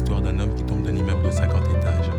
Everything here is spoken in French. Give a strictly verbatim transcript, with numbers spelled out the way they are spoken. l'histoire d'un homme qui tombe d'un immeuble de cinquante étages.